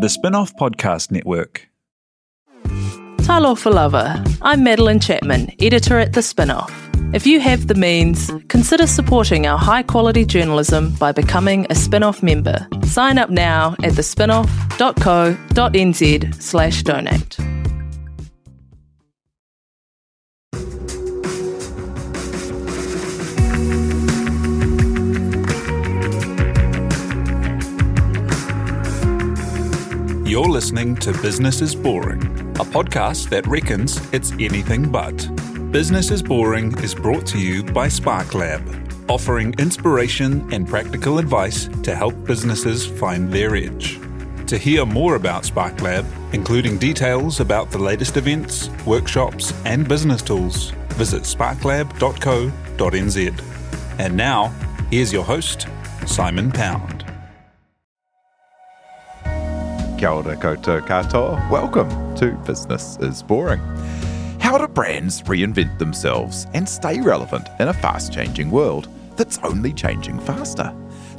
The Spinoff Podcast Network. Talo Falava. I'm Madeline Chapman, editor at The Spinoff. If you have the means, consider supporting our high-quality journalism by becoming a Spinoff member. Sign up now at thespinoff.co.nz/donate. You're listening to Business is Boring, a podcast that reckons it's anything but. Business is Boring is brought to you by Spark Lab, offering inspiration and practical advice to help businesses find their edge. To hear more about Spark Lab, including details about the latest events, workshops, and business tools, visit sparklab.co.nz. And now, here's your host, Simon Pound. Kia ora koutou katoa. Welcome to Business is Boring. How do brands reinvent themselves and stay relevant in a fast-changing world that's only changing faster?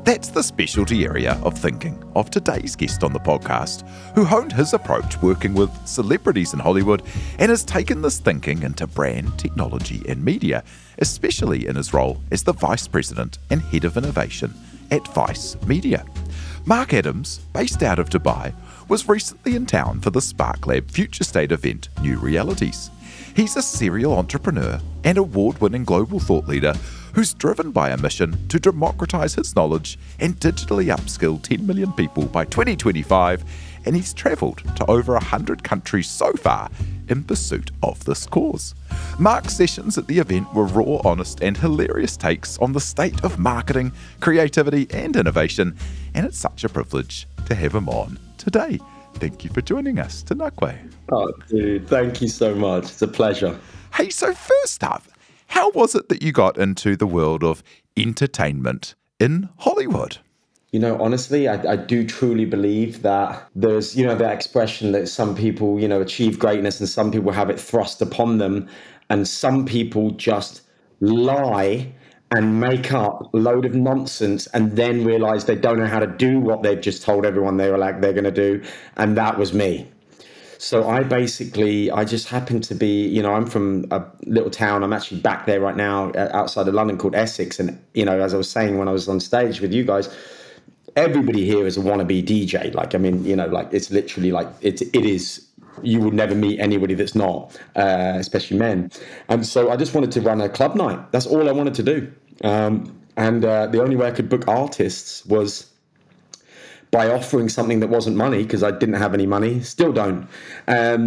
That's the specialty area of thinking of today's guest on the podcast, who honed his approach working with celebrities in Hollywood and has taken this thinking into brand, technology and media, especially in his role as the Vice President and Head of Innovation at Vice Media. Mark Adams, based out of Dubai, was recently in town for the Spark Lab Future State event, New Realities. He's a serial entrepreneur and award-winning global thought leader who's driven by a mission to democratise his knowledge and digitally upskill 10 million people by 2025, and he's travelled to over 100 countries so far in pursuit of this cause. Mark's sessions at the event were raw, honest and hilarious takes on the state of marketing, creativity and innovation, and it's such a privilege to have him on today. Thank you for joining us, Tēnā koe. Oh, dude, thank you so much. It's a pleasure. Hey, so first up, how was it that you got into the world of entertainment in Hollywood? You know, honestly, I do truly believe that there's, you know, that expression that some people, you know, achieve greatness and some people have it thrust upon them. And some people just lie and make up a load of nonsense and then realize they don't know how to do what they've just told everyone they were like they're going to do. And that was me. So I just happened to be, you know, I'm from a little town. I'm actually back there right now outside of London called Essex. And, you know, as I was saying when I was on stage with you guys, everybody here is a wannabe DJ. Like, I mean, you know, like it's literally like it is. You would never meet anybody that's not, especially men. And so I just wanted to run a club night. That's all I wanted to do. And the only way I could book artists was by offering something that wasn't money, because I didn't have any money, still don't. So at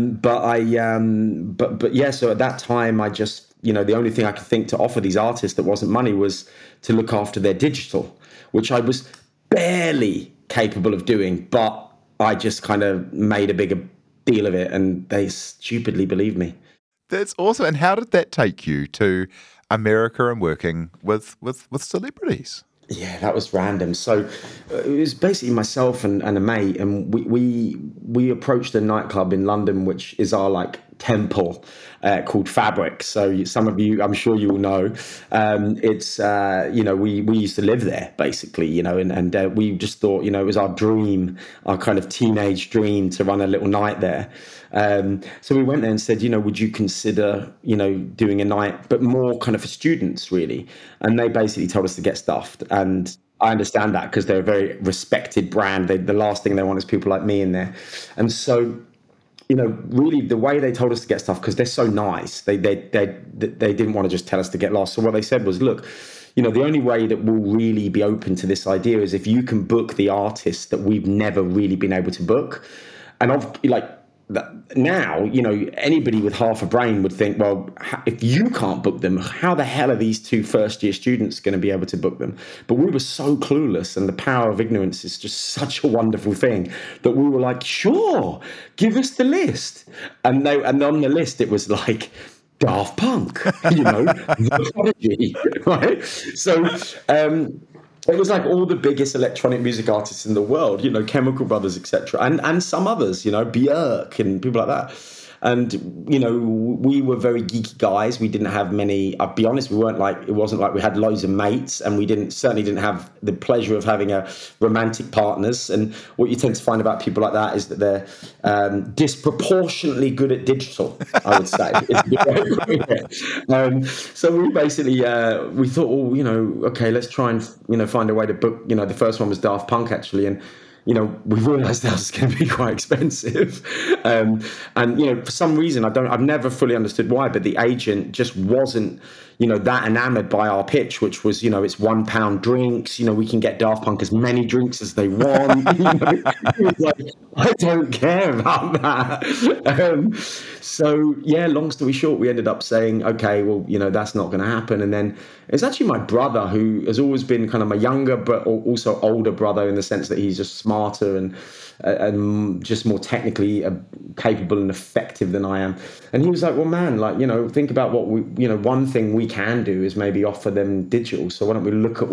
that time I just, you know, the only thing I could think to offer these artists that wasn't money was to look after their digital, which I was barely capable of doing, but I just kind of made a bigger deal of it and they stupidly believed me. That's awesome. And how did that take you to America and working with celebrities? Yeah, that was random. So it was basically myself and a mate, and we approached a nightclub in London, which is our like temple, called Fabric. So some of you, I'm sure you will know. We used to live there basically, you know, and we just thought, you know, it was our dream, our kind of teenage dream to run a little night there. So we went there and said, you know, would you consider, you know, doing a night, but more kind of for students really. And they basically told us to get stuffed. And I understand that because they're a very respected brand. The last thing they want is people like me in there. And so, you know, really the way they told us to get stuff, because they're so nice, they didn't want to just tell us to get lost. So what they said was, look, you know, the only way that we'll really be open to this idea is if you can book the artists that we've never really been able to book. And now, you know, anybody with half a brain would think, well, if you can't book them, how the hell are these two first-year students going to be able to book them? But we were so clueless, and the power of ignorance is just such a wonderful thing, that we were like, sure, give us the list. And on the list, it was like Daft Punk, you know, the Prodigy, right? So it was like all the biggest electronic music artists in the world, you know, Chemical Brothers, etc., and some others, you know, Björk and people like that. And, you know, we were very geeky guys. We didn't have many, I'll be honest, it wasn't like we had loads of mates, and we certainly didn't have the pleasure of having a romantic partners. And what you tend to find about people like that is that they're disproportionately good at digital, I would say. So we basically, we thought, well, you know, okay, let's try and, you know, find a way to book, you know, the first one was Daft Punk actually. And, you know, we realised that was going to be quite expensive. And, you know, for some reason, I've never fully understood why, but the agent just wasn't, you know, that enamoured by our pitch, which was, you know, it's £1 drinks, you know, we can get Daft Punk as many drinks as they want. You know? He was like, I don't care about that. So, yeah, long story short, we ended up saying, okay, well, you know, that's not going to happen. And then it's actually my brother, who has always been kind of my younger but also older brother, in the sense that he's just smarter and just more technically capable and effective than I am. And he was like, well, man, like, you know, think about what we, you know, one thing we can do is maybe offer them digital. So why don't we look at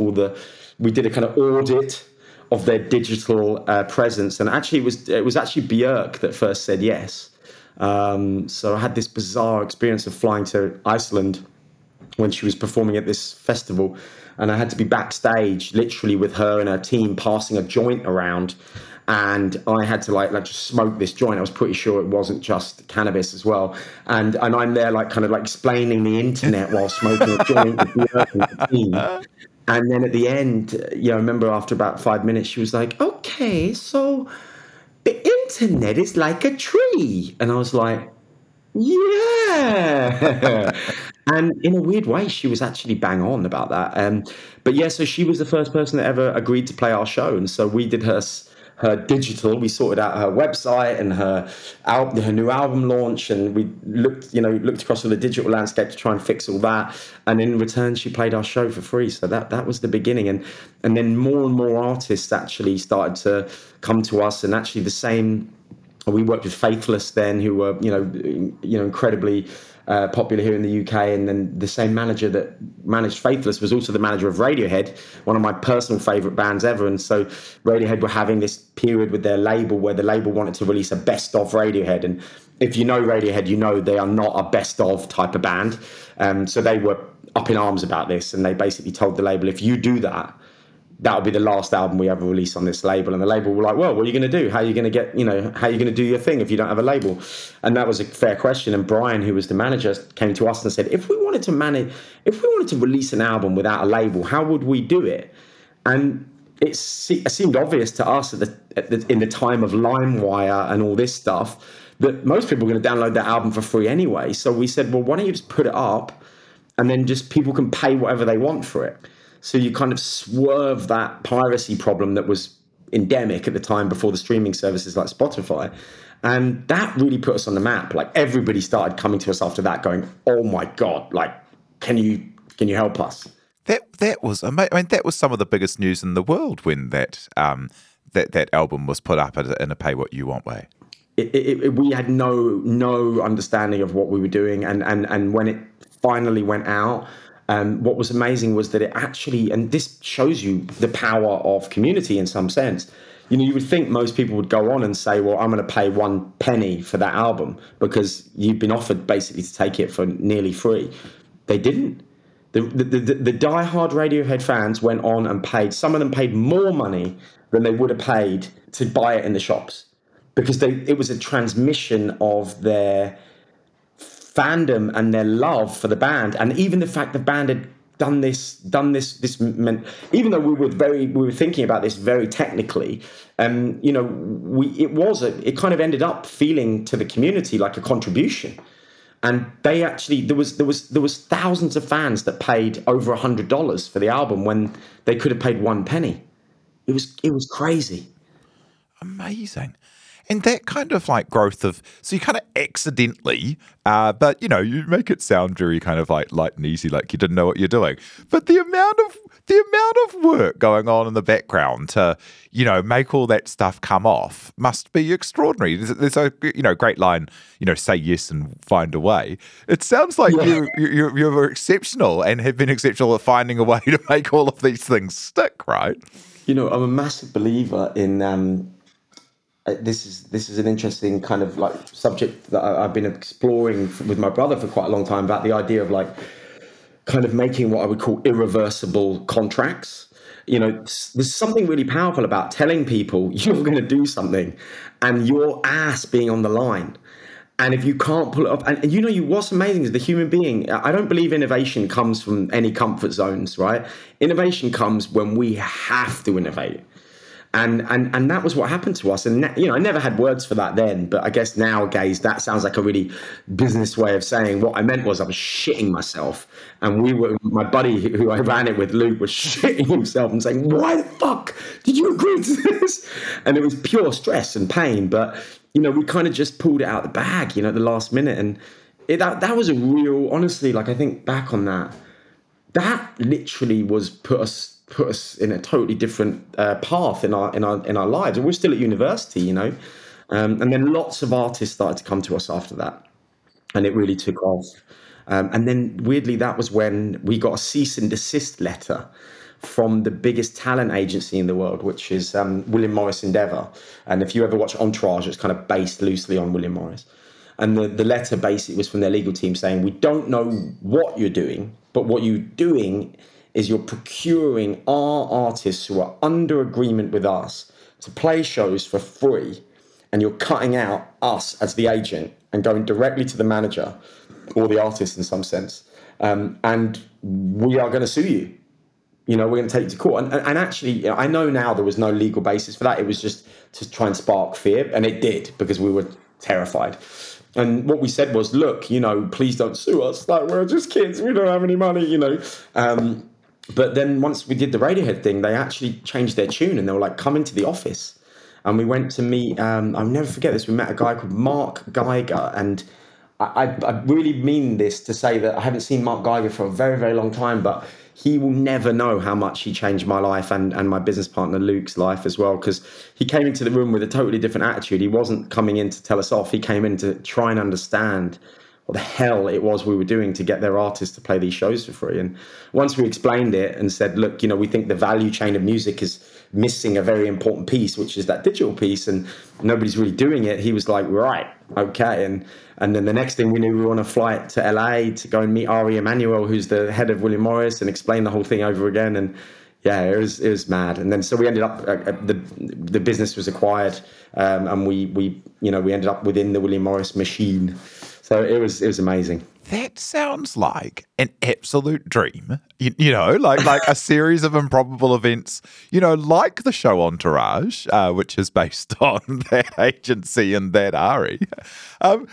we did a kind of audit of their digital presence. And actually it was Björk that first said yes. So I had this bizarre experience of flying to Iceland when she was performing at this festival. And I had to be backstage, literally with her and her team, passing a joint around. And I had to like just smoke this joint. I was pretty sure it wasn't just cannabis as well. And I'm there like kind of like explaining the internet while smoking a joint with the team. And then at the end, you know, I remember after about 5 minutes, she was like, okay, so the internet is like a tree. And I was like, yeah. And in a weird way, she was actually bang on about that. But yeah, so she was the first person that ever agreed to play our show. And so we did her digital. We sorted out her website and her new album launch. And we looked across all the digital landscape to try and fix all that. And in return, she played our show for free. So that was the beginning. And then more and more artists actually started to come to us. And actually the same, we worked with Faithless then, who were, you know, incredibly popular here in the UK. And then the same manager that managed Faithless was also the manager of Radiohead, one of my personal favourite bands ever. And so Radiohead were having this period with their label where the label wanted to release a best of Radiohead. And if you know Radiohead, you know they are not a best of type of band. So they were up in arms about this, and they basically told the label, if you do that, that'll be the last album we ever release on this label. And the label were like, well, what are you going to do? How are you going to get, you know, how are you going to do your thing if you don't have a label? And that was a fair question. And Brian, who was the manager, came to us and said, if we wanted to release an album without a label, how would we do it? And it seemed obvious to us in the time of LimeWire and all this stuff that most people were going to download that album for free anyway. So we said, well, why don't you just put it up and then just people can pay whatever they want for it? So you kind of swerve that piracy problem that was endemic at the time before the streaming services like Spotify. And that really put us on the map. Like everybody started coming to us after that going, oh my God, like, can you help us? That was amazing. I mean, that was some of the biggest news in the world when that album was put up in a pay what you want way. We had no understanding of what we were doing. And when it finally went out, what was amazing was that it actually, and this shows you the power of community in some sense. You know, you would think most people would go on and say, well, I'm going to pay one penny for that album because you've been offered basically to take it for nearly free. They didn't. The diehard Radiohead fans went on and paid, some of them paid more money than they would have paid to buy it in the shops because it was a transmission of their fandom and their love for the band, and even the fact the band had done this meant, even though we were thinking about this very technically, you know, it kind of ended up feeling to the community like a contribution. And they actually there was thousands of fans that paid over $100 for the album when they could have paid one penny. It was crazy, amazing. And that kind of like growth of, so you kind of accidentally, but you know, you make it sound very kind of like light and easy, like you didn't know what you're doing. But the amount of work going on in the background to, you know, make all that stuff come off must be extraordinary. There's a, you know, great line, you know, say yes and find a way. It sounds like you were exceptional and have been exceptional at finding a way to make all of these things stick, right? You know, I'm a massive believer in this is an interesting kind of like subject that I've been exploring with my brother for quite a long time, about the idea of like kind of making what I would call irreversible contracts. You know, there's something really powerful about telling people you're going to do something and your ass being on the line. And if you can't pull it off, and you know, what's amazing is the human being. I don't believe innovation comes from any comfort zones, right? Innovation comes when we have to innovate. And that was what happened to us. And, you know, I never had words for that then, but I guess nowadays that sounds like a really business way of saying what I meant was I was shitting myself. And my buddy who I ran it with, Luke, was shitting himself and saying, why the fuck did you agree to this? And it was pure stress and pain. But, you know, we kind of just pulled it out of the bag, you know, at the last minute. And that was a real, honestly, like I think back on that literally was put us in a totally different path in our lives. And we're still at university, you know. And then lots of artists started to come to us after that. And it really took off. And then weirdly, that was when we got a cease and desist letter from the biggest talent agency in the world, which is William Morris Endeavor. And if you ever watch Entourage, it's kind of based loosely on William Morris. And the letter basically was from their legal team saying, we don't know what you're doing, but what you're doing is you're procuring our artists who are under agreement with us to play shows for free, and you're cutting out us as the agent and going directly to the manager or the artist in some sense. And we are going to sue you. You know, we're going to take you to court. And actually, you know, I know now there was no legal basis for that. It was just to try and spark fear. And it did, because we were terrified. And what we said was, look, you know, please don't sue us. Like, we're just kids. We don't have any money, you know. But then once we did the Radiohead thing, they actually changed their tune and they were like, come into the office. And we went to meet, I'll never forget this, we met a guy called Mark Geiger. And I really mean this to say that I haven't seen Mark Geiger for a very, very long time, but he will never know how much he changed my life and my business partner Luke's life as well, because he came into the room with a totally different attitude. He wasn't coming in to tell us off. He came in to try and understand what the hell it was we were doing to get their artists to play these shows for free. And once we explained it and said, look, you know, we think the value chain of music is missing a very important piece, which is that digital piece, and nobody's really doing it. He was like, right, okay. And then the next thing we knew, we were on a flight to LA to go and meet Ari Emanuel, who's the head of William Morris, and explain the whole thing over again. And yeah, it was mad. And then so we ended up, the business was acquired, and we ended up within the William Morris machine. So it was amazing. That sounds like an absolute dream, you know, like a series of improbable events, you know, like the show Entourage, which is based on that agency and that Ari. How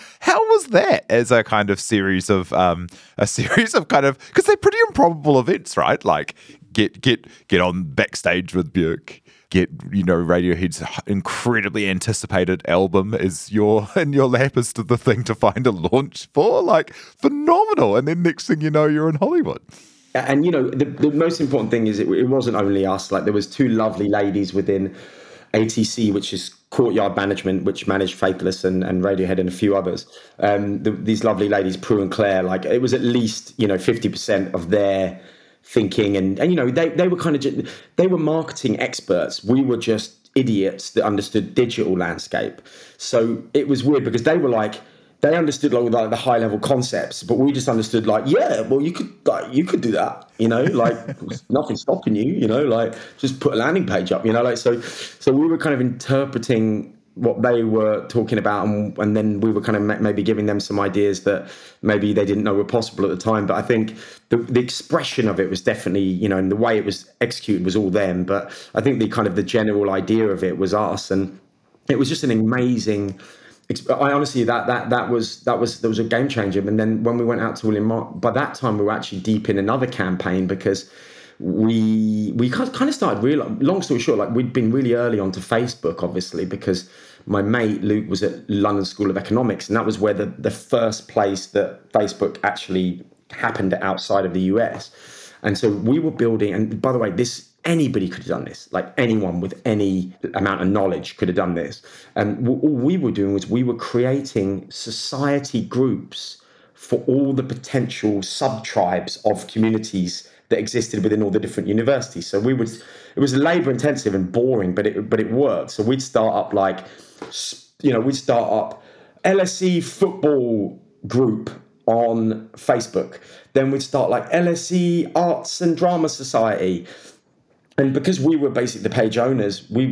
was that as a kind of series of because they're pretty improbable events, right? Like get on backstage with Björk. Get, you know, Radiohead's incredibly anticipated album is in your lap as to the thing to find a launch for. Like, phenomenal. And then next thing you know, you're in Hollywood. And, you know, the most important thing is it wasn't only us. Like, there was two lovely ladies within ATC, which is Courtyard Management, which managed Faithless and Radiohead and a few others. These lovely ladies, Prue and Claire, like, it was at least, you know, 50% of their thinking, and you know, they were kind of just, they were marketing experts. We were just idiots that understood digital landscape. So it was weird because they were like, they understood like the high level concepts, but we just understood like, yeah, well, you could do that, you know, like nothing's stopping you, you know, like just put a landing page up, you know, like so we were kind of interpreting what they were talking about, and then we were kind of maybe giving them some ideas that maybe they didn't know were possible at the time. But I think the expression of it was definitely, you know, and the way it was executed was all them. But I think the kind of the general idea of it was us, and it was just an amazing. I honestly that was a game changer. And then when we went out to William Morris, by that time we were actually deep in another campaign because we kind of started realizing, long story short, like we'd been really early onto Facebook, obviously, because my mate Luke was at London School of Economics, and that was where the first place that Facebook actually happened outside of the US. And so we were building, and by the way, this anybody could have done this, like anyone with any amount of knowledge could have done this. And all we were doing was we were creating society groups for all the potential sub-tribes of communities that existed within all the different universities. So it was labor intensive and boring, but it worked. So we'd start up like you know, we'd start up LSE football group on Facebook. Then we'd start like LSE Arts and Drama Society. And because we were basically the page owners, we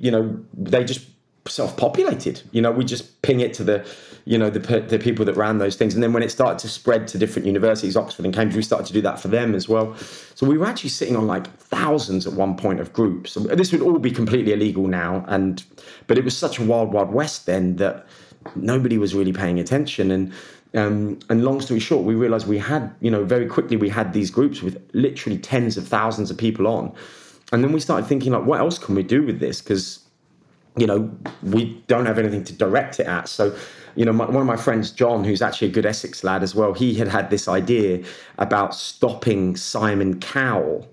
you know, they just self-populated. You know, we just ping it to the, you know, the people that ran those things. And then when it started to spread to different universities, Oxford and Cambridge, we started to do that for them as well. So we were actually sitting on like thousands at one point of groups. And this would all be completely illegal now. But it was such a wild, wild west then that nobody was really paying attention. And long story short, we realized we had, you know, very quickly we had these groups with literally tens of thousands of people on. And then we started thinking, like, what else can we do with this? Because, you know, we don't have anything to direct it at. So, you know, one of my friends, John, who's actually a good Essex lad as well, he had this idea about stopping Simon Cowell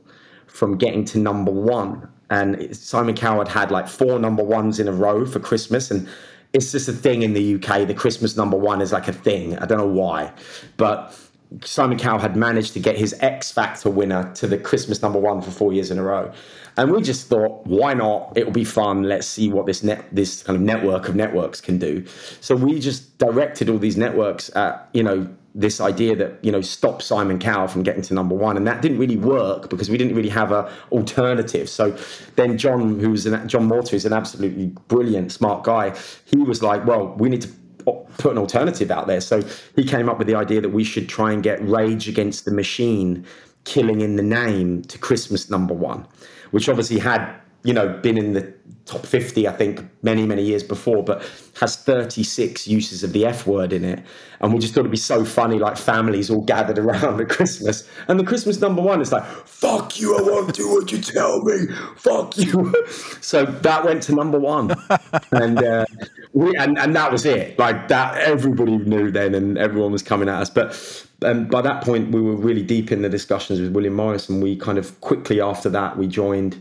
from getting to number one. And Simon Cowell had like 4 number ones in a row for Christmas. And it's just a thing in the UK. The Christmas number one is like a thing. I don't know why, but Simon Cowell had managed to get his X Factor winner to the Christmas number one for 4 years in a row. And we just thought, why not? It'll be fun. Let's see what this kind of network of networks can do. So we just directed all these networks at, you know, this idea that, you know, stop Simon Cowell from getting to number one. And that didn't really work because we didn't really have an alternative. So then John Morter, who's an absolutely brilliant, smart guy, he was like, well, we need to put an alternative out there. So he came up with the idea that we should try and get Rage Against the Machine Killing in the Name to Christmas number one, which obviously had, you know, been in the top 50, I think, many, many years before, but has 36 uses of the F word in it. And we just thought it'd be so funny, like families all gathered around at Christmas. And the Christmas number one is like, fuck you, I won't do what you tell me. Fuck you. So that went to number one. And that was it. Like that, everybody knew then and everyone was coming at us. But by that point, we were really deep in the discussions with William Morris. And we kind of quickly after that, we joined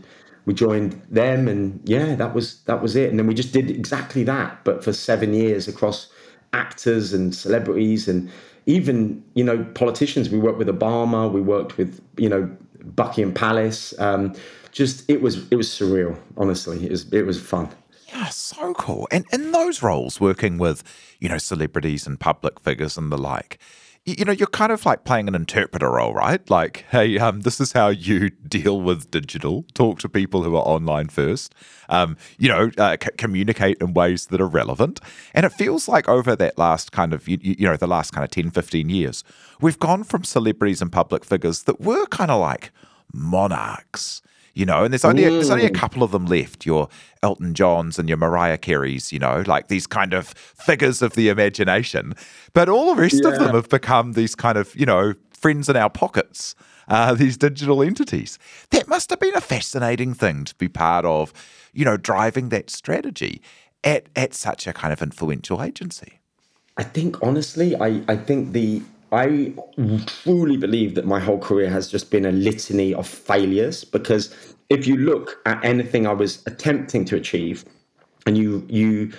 them, and yeah, that was it. And then we just did exactly that, but for 7 years across actors and celebrities and even, you know, politicians. We worked with Obama, we worked with, you know, Buckingham Palace. It was surreal, honestly. It was fun. Yeah, so cool. And in those roles, working with, you know, celebrities and public figures and the like, you know, you're kind of like playing an interpreter role, right? Like, hey, this is how you deal with digital. Talk to people who are online first. Communicate in ways that are relevant. And it feels like over that last kind of, you know, the last kind of 10, 15 years, we've gone from celebrities and public figures that were kind of like monarchs, you know, and there's only a couple of them left, your Elton Johns and your Mariah Careys, you know, like these kind of figures of the imagination. But all the rest of them have become these kind of, you know, friends in our pockets, these digital entities. That must have been a fascinating thing to be part of, you know, driving that strategy at such a kind of influential agency. I think, honestly, I truly believe that my whole career has just been a litany of failures, because if you look at anything I was attempting to achieve and you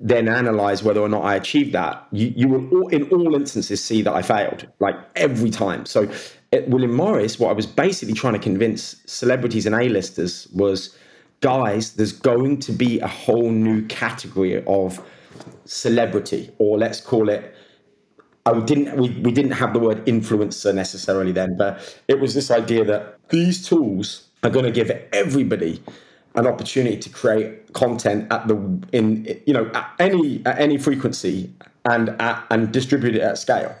then analyze whether or not I achieved that, you will in all instances see that I failed, like every time. So at William Morris, what I was basically trying to convince celebrities and A-listers was, guys, there's going to be a whole new category of celebrity, or let's call it, we didn't have the word influencer necessarily then, but it was this idea that these tools are going to give everybody an opportunity to create content at any frequency and distribute it at scale.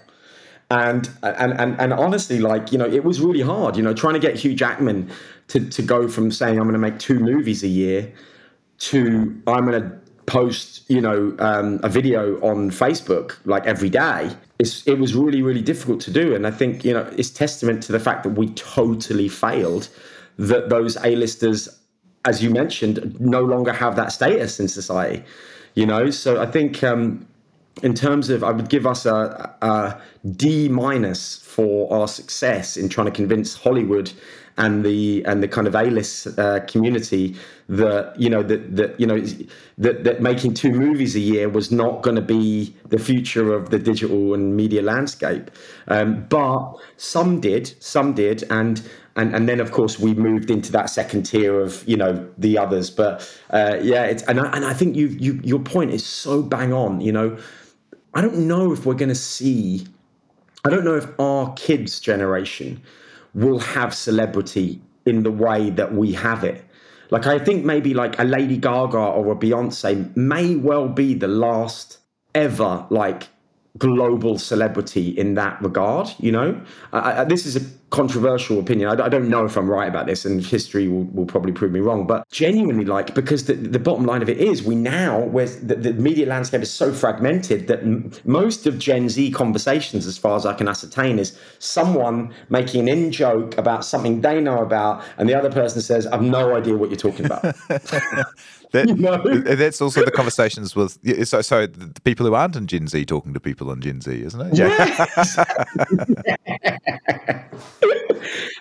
And honestly, like, you know, it was really hard, you know, trying to get Hugh Jackman to go from saying, I'm going to make 2 movies a year to I'm going to post, you know, a video on Facebook like every day. It was really, really difficult to do. And I think, you know, it's testament to the fact that we totally failed that those A-listers, as you mentioned, no longer have that status in society, you know? So I think in terms of, I would give us a D- for our success in trying to convince Hollywood and the kind of A-list community that, you know, that making 2 movies a year was not going to be the future of the digital and media landscape. But some did, and And then, of course, we moved into that second tier of, you know, the others. But yeah, it's, and I think your point is so bang on. You know, I don't know if we're going to see, I don't know if our kids' generation will have celebrity in the way that we have it. Like, I think maybe like a Lady Gaga or a Beyonce may well be the last ever like global celebrity in that regard. You know, this is a controversial opinion. I don't know if I'm right about this, and history will probably prove me wrong. But genuinely, like, because the bottom line of it is, the media landscape is so fragmented that most of Gen Z conversations, as far as I can ascertain, is someone making an in-joke about something they know about, and the other person says, I've no idea what you're talking about. You know? That's also the conversations with so the people who aren't in Gen Z talking to people in Gen Z, isn't it? Yes. Yeah.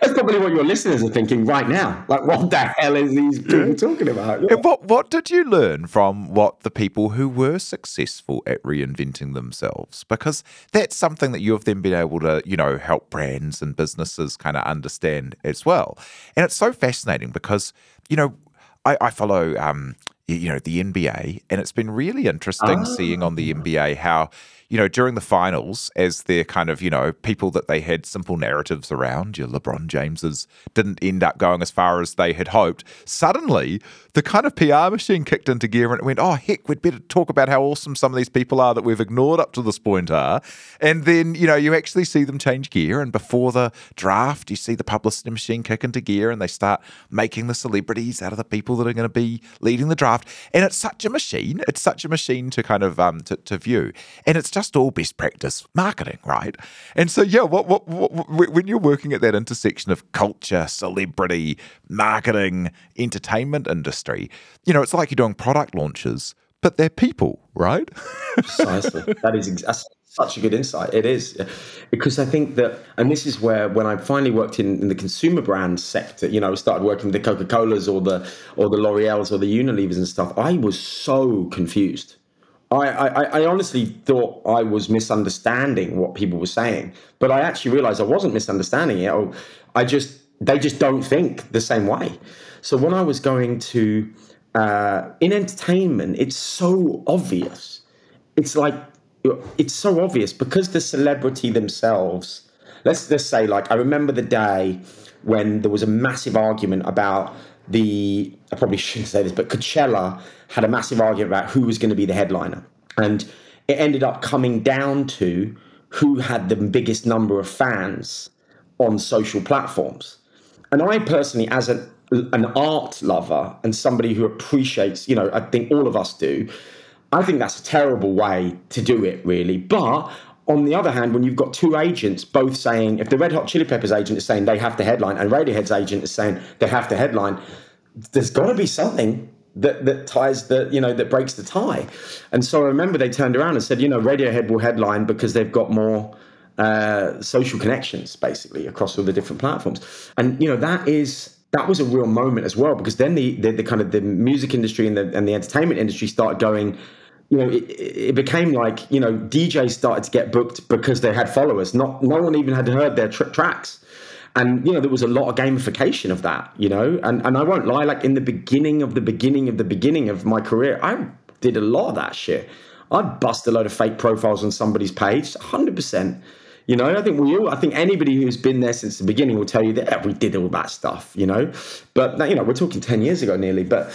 That's probably what your listeners are thinking right now. Like, what the hell is these people talking about? Yeah. What did you learn from what the people who were successful at reinventing themselves? Because that's something that you have then been able to, you know, help brands and businesses kind of understand as well. And it's so fascinating because, you know, I follow, you know, the NBA, and it's been really interesting seeing on the NBA how, you know, during the finals, as they're kind of, you know, people that they had simple narratives around, your LeBron Jameses didn't end up going as far as they had hoped. Suddenly, the kind of PR machine kicked into gear and it went, oh, heck, we'd better talk about how awesome some of these people are that we've ignored up to this point are. And then, you know, you actually see them change gear. And before the draft, you see the publicity machine kick into gear and they start making the celebrities out of the people that are going to be leading the draft. And it's such a machine. It's such a machine to kind of to view. And it's just all best practice marketing, right? And so, yeah, what when you're working at that intersection of culture, celebrity, marketing, entertainment industry, you know, it's like you're doing product launches, but they're people, right? Precisely. That's such a good insight. It is. Because I think that, and this is where, when I finally worked in the consumer brand sector, you know, started working with the Coca-Colas or the L'Oreals or the Unilevers and stuff, I was so confused. I honestly thought I was misunderstanding what people were saying, but I actually realized I wasn't misunderstanding it. They just don't think the same way. So when I was going to, in entertainment, it's so obvious. It's so obvious because the celebrity themselves, let's just say, like, I remember the day when there was a massive argument about I probably shouldn't say this, but Coachella had a massive argument about who was going to be the headliner. And it ended up coming down to who had the biggest number of fans on social platforms. And I personally, as an art lover and somebody who appreciates, you know, I think all of us do, I think that's a terrible way to do it, really. But on the other hand, when you've got two agents both saying, if the Red Hot Chili Peppers agent is saying they have to headline and Radiohead's agent is saying they have to headline, there's got to be something that ties the, you know, that breaks the tie. And so I remember they turned around and said, you know, Radiohead will headline because they've got more social connections basically across all the different platforms. And, you know, that was a real moment as well, because then the kind of the music industry and the entertainment industry started going, you know, it became like, you know, DJs started to get booked because they had followers. No one even had heard their tracks. And, you know, there was a lot of gamification of that, you know. And I won't lie, like, in the beginning of the beginning of the beginning of my career, I did a lot of that shit. I'd bust a load of fake profiles on somebody's page, 100%. You know, I think anybody who's been there since the beginning will tell you that we did all that stuff, you know. But, you know, we're talking 10 years ago nearly. But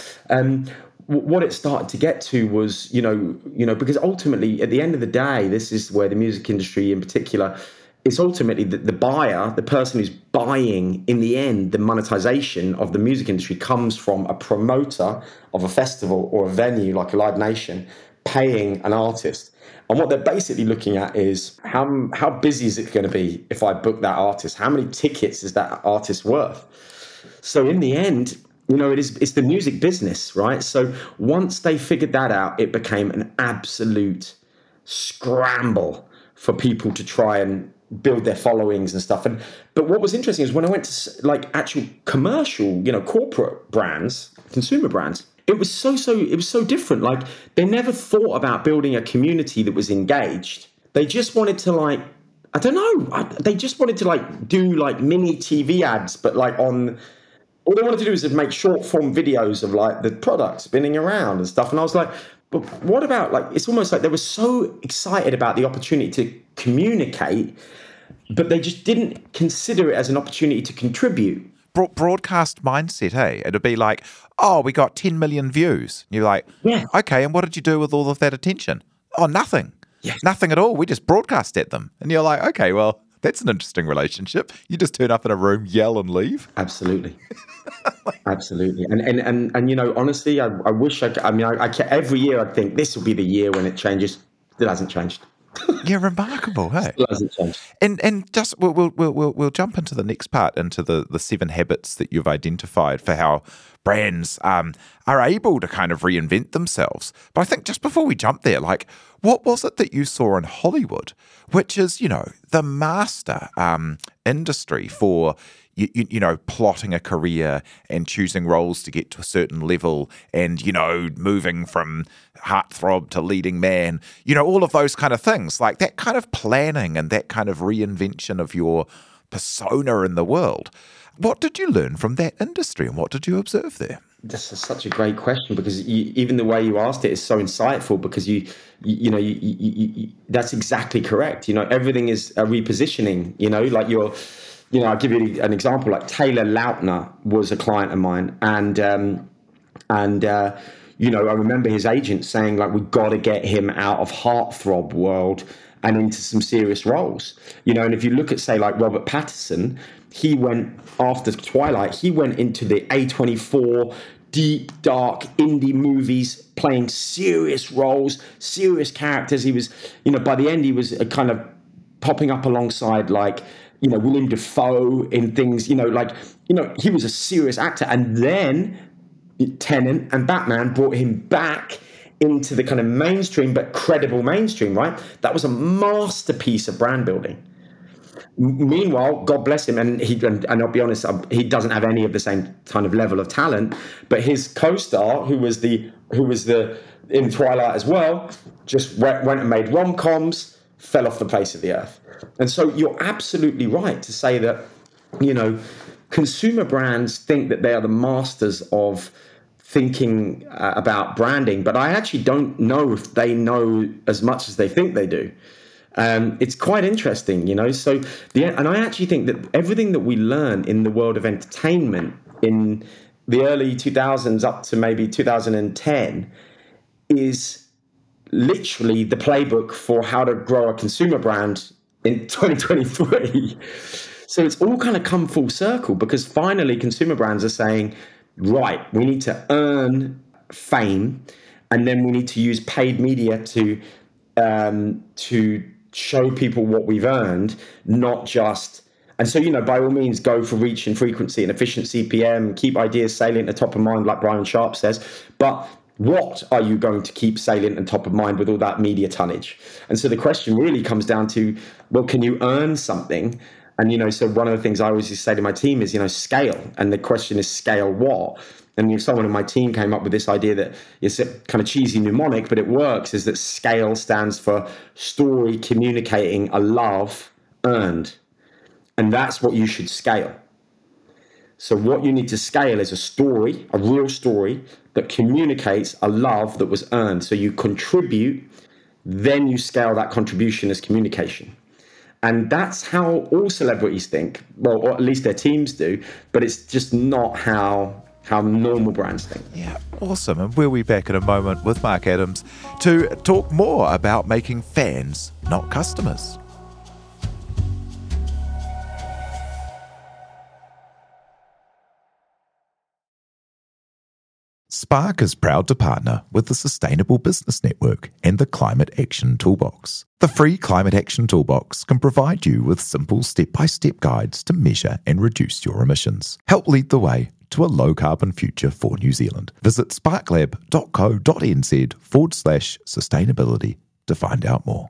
what it started to get to was, you know, because ultimately at the end of the day, this is where the music industry in particular, it's ultimately the buyer, the person who's buying in the end, the monetization of the music industry comes from a promoter of a festival or a venue like a Live Nation paying an artist. And what they're basically looking at is how busy is it going to be if I book that artist? How many tickets is that artist worth? So in the end, you know, it's the music business, right? So once they figured that out, it became an absolute scramble for people to try and build their followings and stuff. But what was interesting is when I went to, like, actual commercial, you know, corporate brands, consumer brands, it was so different. Like, they never thought about building a community that was engaged. They just wanted to, like, I don't know. They just wanted to do mini TV ads, but on. All they wanted to do is make short form videos of the product spinning around and stuff. And I was like, but what about it's almost like they were so excited about the opportunity to communicate, but they just didn't consider it as an opportunity to contribute. Broadcast mindset, hey? It'd be like, oh, we got 10 million views. And you're like, yeah. Okay, and what did you do with all of that attention? Oh, nothing. Yeah. Nothing at all. We just broadcast at them. And you're like, okay, well, that's an interesting relationship. You just turn up in a room, yell and leave. Absolutely. Absolutely. And honestly, I wish every year I'd think this will be the year when it changes. It hasn't changed. Yeah, remarkable, hey? Still hasn't changed. And just we'll jump into the next part, into the 7 habits that you've identified for how brands are able to kind of reinvent themselves. But I think just before we jump there, what was it that you saw in Hollywood, which is the master industry for plotting a career and choosing roles to get to a certain level and, moving from heartthrob to leading man, all of those kind of things, that kind of planning and that kind of reinvention of your persona in the world. What did you learn from that industry and what did you observe there? This is such a great question, because even the way you asked it is so insightful, because you that's exactly correct. Everything is a repositioning, I'll give you an example. Taylor Lautner was a client of mine, and I remember his agent saying, we've got to get him out of heartthrob world and into some serious roles. And if you look at, say, Robert Pattinson, he went, after Twilight, he went into the A24 deep, dark indie movies, playing serious roles, serious characters. He was, by the end, he was kind of popping up alongside, William Dafoe in things, he was a serious actor. And then Tenet and Batman brought him back into the kind of mainstream, but credible mainstream, right? That was a masterpiece of brand building. Meanwhile, God bless him, and I'll be honest, he doesn't have any of the same kind of level of talent, but his co-star, who was in Twilight as well, just went and made rom-coms, fell off the face of the earth. And so you're absolutely right to say that, consumer brands think that they are the masters of thinking about branding, but I actually don't know if they know as much as they think they do. It's quite interesting, So, and I actually think that everything that we learn in the world of entertainment in the early 2000s up to maybe 2010 is literally the playbook for how to grow a consumer brand in 2023. So it's all kind of come full circle, because finally consumer brands are saying, right, we need to earn fame, and then we need to use paid media to show people what we've earned, not just. And so, by all means, go for reach and frequency and efficient CPM, keep ideas salient and top of mind, like Brian Sharp says. But what are you going to keep salient and top of mind with all that media tonnage? And so the question really comes down to, well, can you earn something? And, so one of the things I always say to my team is, scale. And the question is, scale what? And if someone in my team came up with this idea that it's a kind of cheesy mnemonic, but it works, is that scale stands for story communicating a love earned. And that's what you should scale. So what you need to scale is a story, a real story, that communicates a love that was earned. So you contribute, then you scale that contribution as communication. And that's how all celebrities think, well, or at least their teams do, but it's just not how normal brands think. Yeah, awesome. And we'll be back in a moment with Mark Adams to talk more about making fans, not customers. Spark is proud to partner with the Sustainable Business Network and the Climate Action Toolbox. The free Climate Action Toolbox can provide you with simple step-by-step guides to measure and reduce your emissions. Help lead the way to a low-carbon future for New Zealand. Visit sparklab.co.nz/sustainability to find out more.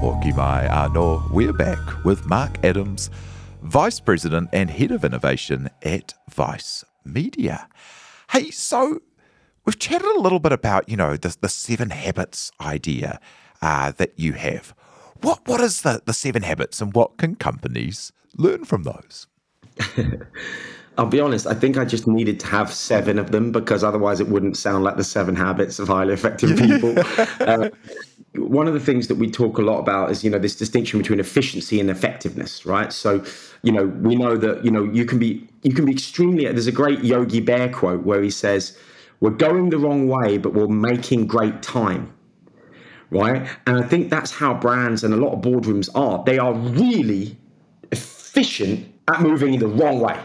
Hoki mai anō, we're back with Mark Adams, Vice President and Head of Innovation at Vice Media. Hey, so we've chatted a little bit about, you know, the 7 habits idea that you have. What is the 7 habits and what can companies learn from those? I'll be honest, I think I just needed to have 7 of them because otherwise it wouldn't sound like the 7 habits of highly effective people. One of the things that we talk a lot about is, you know, this distinction between efficiency and effectiveness, right? So, you know, we know that, you know, you can be extremely, there's a great Yogi Bear quote where he says, we're going the wrong way, but we're making great time, right? And I think that's how brands and a lot of boardrooms are. They are really efficient at moving the wrong way.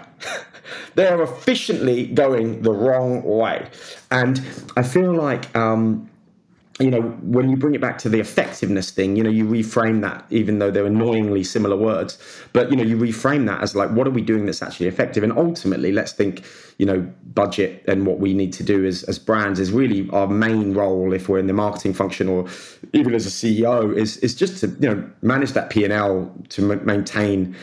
They are efficiently going the wrong way. And I feel like, you know, when you bring it back to the effectiveness thing, you know, you reframe that, even though they're annoyingly similar words, but, you know, you reframe that as like, what are we doing that's actually effective? And ultimately, let's think, you know, budget and what we need to do as brands is really our main role if we're in the marketing function or even as a CEO is just to, you know, manage that P&L to maintain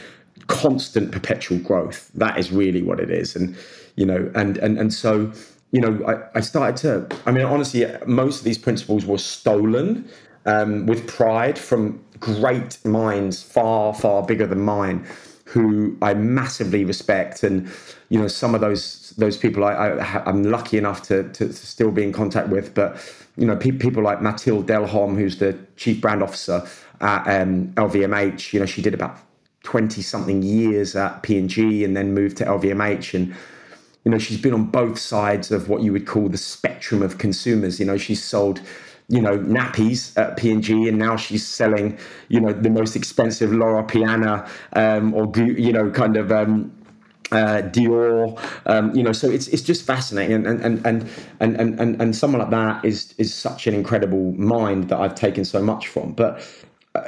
constant perpetual growth. That is really what it is. And, you know, and so, you know, I started to, I mean, honestly, most of these principles were stolen with pride from great minds far, far bigger than mine, who I massively respect. And, you know, some of those people I'm lucky enough to still be in contact with. But, you know, people like Mathilde Delhomme, who's the chief brand officer at LVMH, you know, she did about 20-something years at P&G and then moved to LVMH. And, you know, she's been on both sides of what you would call the spectrum of consumers. You know, she's sold, you know, nappies at P&G and now she's selling, you know, the most expensive Laura Piana or, you know, kind of Dior, you know, so it's just fascinating. And someone like that is such an incredible mind that I've taken so much from. But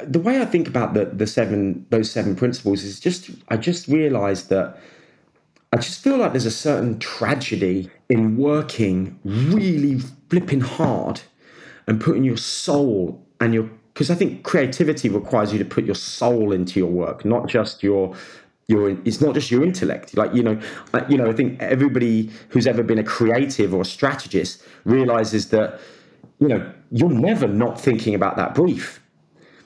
the way I think about those seven principles is just, I just realized that I just feel like there's a certain tragedy in working really flipping hard and putting your soul and your, because I think creativity requires you to put your soul into your work, not just your it's not just your intellect. Like, you know, I think everybody who's ever been a creative or a strategist realizes that, you know, you're never not thinking about that brief.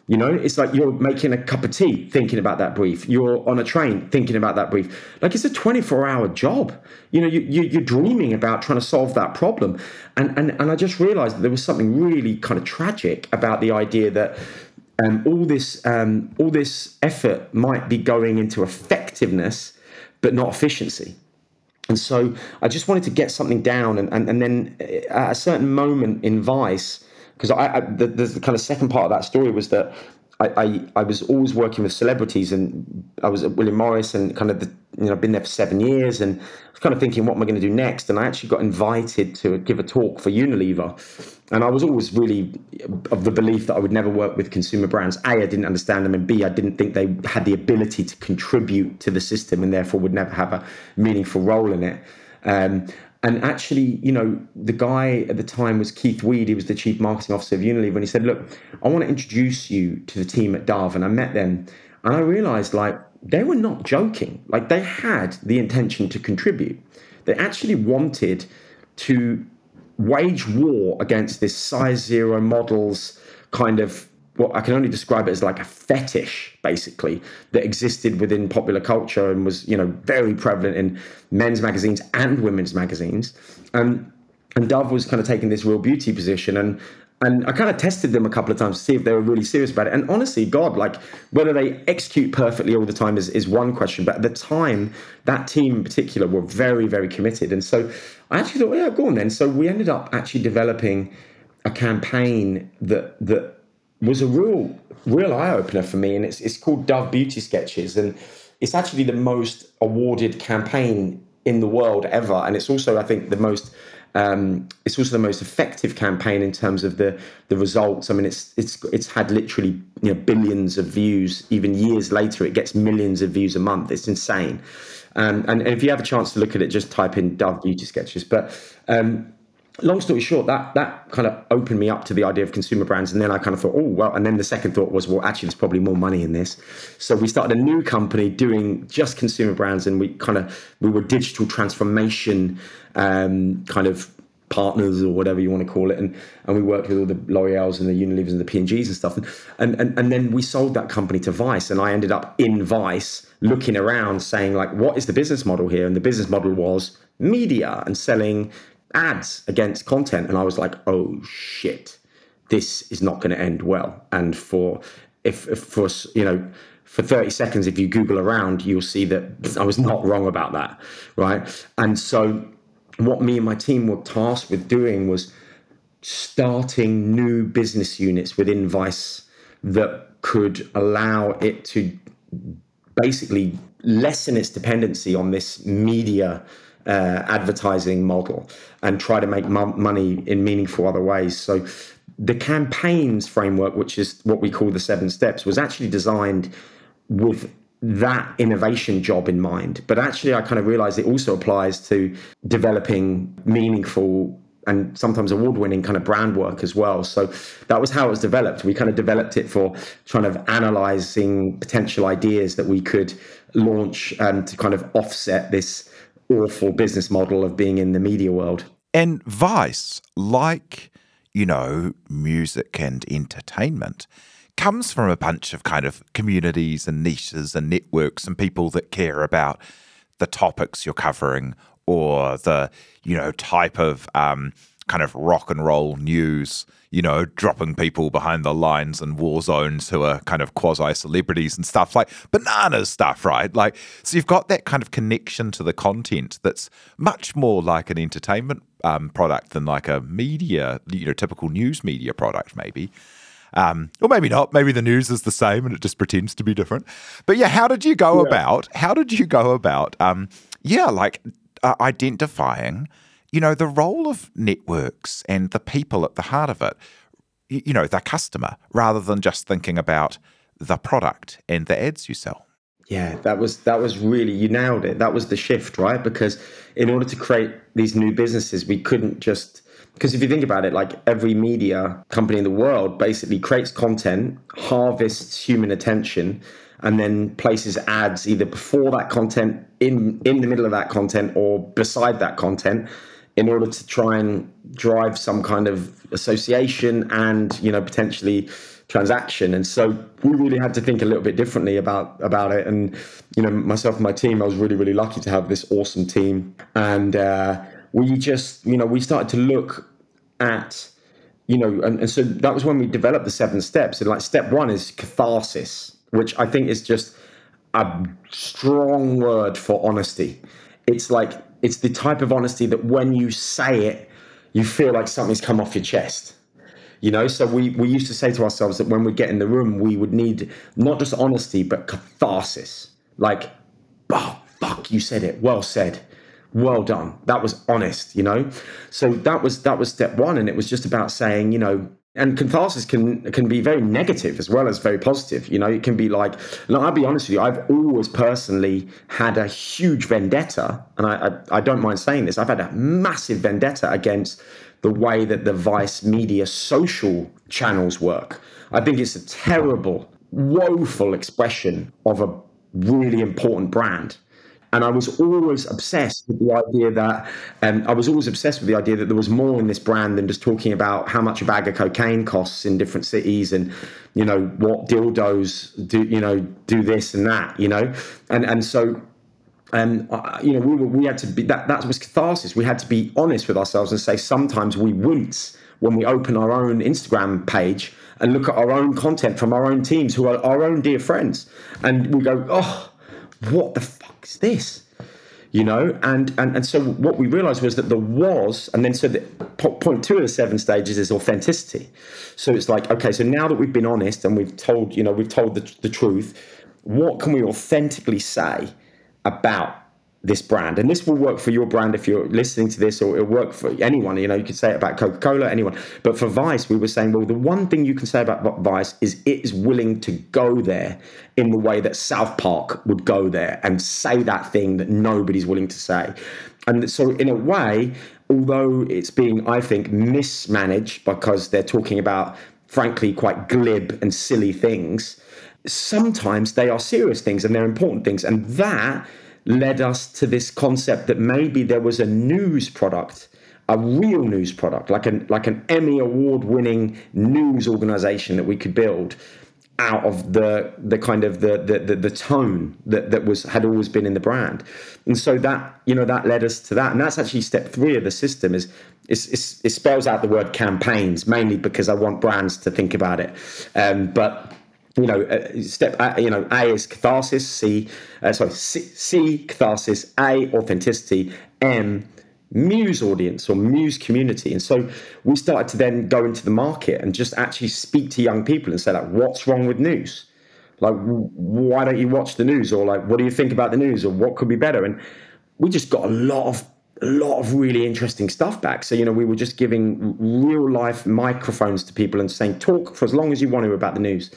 You know, it's like you're making a cup of tea, thinking about that brief. You're on a train, thinking about that brief. Like it's a 24-hour job. You know, you're dreaming about trying to solve that problem. And I just realized that there was something really kind of tragic about the idea that all this effort might be going into effectiveness, but not efficiency. And so I just wanted to get something down. And then at a certain moment in Vice, because the kind of second part of that story was that I was always working with celebrities and I was at William Morris and kind of, you know, I've been there for 7 years and I was kind of thinking, what am I going to do next? And I actually got invited to give a talk for Unilever. And I was always really of the belief that I would never work with consumer brands. A, I didn't understand them. And B, I didn't think they had the ability to contribute to the system and therefore would never have a meaningful role in it. And actually, you know, the guy at the time was Keith Weed. He was the chief marketing officer of Unilever. And he said, look, I want to introduce you to the team at Dove. And I met them and I realized, like, they were not joking. Like, they had the intention to contribute. They actually wanted to wage war against this size zero models kind of, well, I can only describe it as like a fetish, basically, that existed within popular culture and was, you know, very prevalent in men's magazines and women's magazines. And Dove was kind of taking this real beauty position. And I kind of tested them a couple of times to see if they were really serious about it. And honestly, God, like whether they execute perfectly all the time is one question. But at the time, that team in particular were very, very committed. And so I actually thought, well, yeah, go on then. So we ended up actually developing a campaign that was a real eye-opener for me, and it's called Dove Beauty Sketches, and it's actually the most awarded campaign in the world ever, and it's also, I think, the most It's also the most effective campaign in terms of the results. I mean, it's had literally, you know, billions of views. Even years later, it gets millions of views a month. It's insane. And if you have a chance to look at it, just type in Dove Beauty Sketches. But long story short, that kind of opened me up to the idea of consumer brands. And then I kind of thought, oh, well, and then the second thought was, well, actually, there's probably more money in this. So we started a new company doing just consumer brands. And we were digital transformation kind of partners or whatever you want to call it. And we worked with all the L'Oreals and the Unilevers and the P&Gs and stuff. And then we sold that company to Vice. And I ended up in Vice looking around saying, like, what is the business model here? And the business model was media and selling ads against content. And I was like, oh shit, this is not going to end well. And for 30 seconds, if you Google around, you'll see that I was not wrong about that. Right. And so what me and my team were tasked with doing was starting new business units within Vice that could allow it to basically lessen its dependency on this media advertising model and try to make money in meaningful other ways. So the campaigns framework, which is what we call the 7 steps, was actually designed with that innovation job in mind. But actually, I kind of realized it also applies to developing meaningful and sometimes award-winning kind of brand work as well. So that was how it was developed. We kind of developed it for trying to analyzing potential ideas that we could launch and to kind of offset this awful business model of being in the media world. And Vice, like, you know, music and entertainment, comes from a bunch of kind of communities and niches and networks and people that care about the topics you're covering or the, you know, type of kind of rock and roll news, you know, dropping people behind the lines and war zones who are kind of quasi-celebrities and stuff, like bananas stuff, right? Like, so you've got that kind of connection to the content that's much more like an entertainment product than like a media, you know, typical news media product maybe. Or maybe not. Maybe the news is the same and it just pretends to be different. But yeah, how did you go about identifying, you know, the role of networks and the people at the heart of it, you know, the customer, rather than just thinking about the product and the ads you sell? Yeah, that was really, you nailed it. That was the shift, right? Because in order to create these new businesses, we couldn't just, because if you think about it, like every media company in the world basically creates content, harvests human attention, and then places ads either before that content, in the middle of that content, or beside that content, in order to try and drive some kind of association and, you know, potentially transaction. And so we really had to think a little bit differently about it. And, you know, myself and my team, I was really, really lucky to have this awesome team. And we just, you know, we started to look at, you know, and so that was when we developed the 7 steps. And like step 1 is catharsis, which I think is just a strong word for honesty. It's like, it's the type of honesty that when you say it, you feel like something's come off your chest, you know? So we used to say to ourselves that when we get in the room, we would need not just honesty, but catharsis. Like, oh, fuck, you said it. Well said. Well done. That was honest, you know? So that was step 1. And it was just about saying, you know, and catharsis can be very negative as well as very positive. You know, it can be like, I'll be honest with you, I've always personally had a huge vendetta, and I don't mind saying this, I've had a massive vendetta against the way that the Vice Media social channels work. I think it's a terrible, woeful expression of a really important brand. And I was always obsessed with the idea that there was more in this brand than just talking about how much a bag of cocaine costs in different cities and, you know, what dildos do, you know, do this and that, you know. And so, you know, we had to be, that was catharsis. We had to be honest with ourselves and say sometimes we wince when we open our own Instagram page and look at our own content from our own teams who are our own dear friends. And we go, oh, what the fuck is this, you know? And so what we realized was that there was, and then so the point 2 of the 7 stages is authenticity. So it's like, okay, so now that we've been honest and we've told the truth, what can we authentically say about this brand, and this will work for your brand if you're listening to this, or it'll work for anyone. You know, you could say it about Coca-Cola, anyone. But for Vice, we were saying, well, the one thing you can say about Vice is it is willing to go there in the way that South Park would go there and say that thing that nobody's willing to say. And so in a way, although it's being, I think, mismanaged because they're talking about, frankly, quite glib and silly things, sometimes they are serious things and they're important things. And that led us to this concept that maybe there was a news product, a real news product, like an Emmy award-winning news organization that we could build out of the kind of the tone that had always been in the brand. And so that, you know, that led us to that. And that's actually step 3 of the system is it spells out the word campaigns, mainly because I want brands to think about it. But you know, A is catharsis, C, catharsis, A, authenticity, M, muse audience or muse community. And so we started to then go into the market and just actually speak to young people and say, like, what's wrong with news? Like, why don't you watch the news? Or like, what do you think about the news? Or what could be better? And we just got a lot of really interesting stuff back. So, you know, we were just giving real life microphones to people and saying, talk for as long as you want to about the news.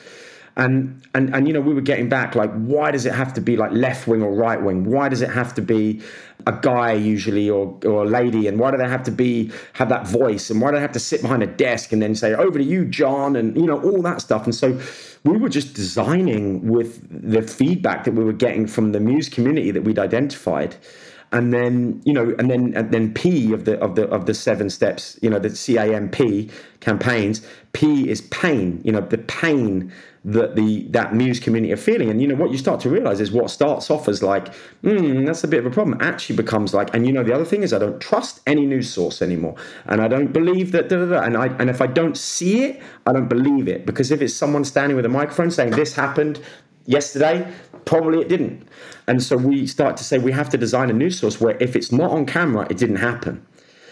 And you know, we were getting back, like, why does it have to be like left wing or right wing? Why does it have to be a guy usually or a lady? And why do they have to have that voice? And why do they have to sit behind a desk and then say, over to you, John? And, you know, all that stuff. And so we were just designing with the feedback that we were getting from the muse community that we'd identified. And then, you know, and then P of the 7 steps, you know, the CAMP campaigns. P is pain, you know, the pain that muse community are feeling. And, you know, what you start to realize is what starts off as like, that's a bit of a problem, actually becomes like, and, you know, the other thing is I don't trust any news source anymore. And I don't believe that, and if I don't see it, I don't believe it. Because if it's someone standing with a microphone saying this happened yesterday, probably it didn't. And so we start to say we have to design a news source where if it's not on camera, it didn't happen.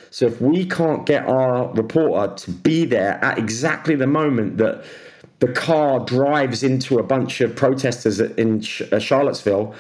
So if we can't get our reporter to be there at exactly the moment that the car drives into a bunch of protesters in Charlottesville,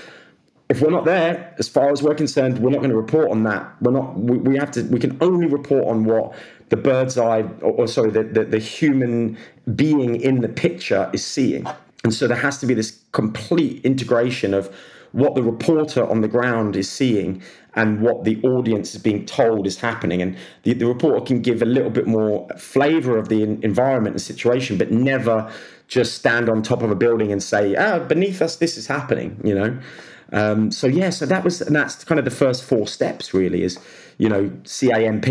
if we're not there, as far as we're concerned, we're not going to report on that. We can only report on what the bird's eye, the human being in the picture is seeing. And so there has to be this complete integration of what the reporter on the ground is seeing and what the audience is being told is happening. And the reporter can give a little bit more flavor of the environment and situation, but never just stand on top of a building and say, beneath us, this is happening, you know? So that's kind of the first 4 steps really is, you know, CAMP,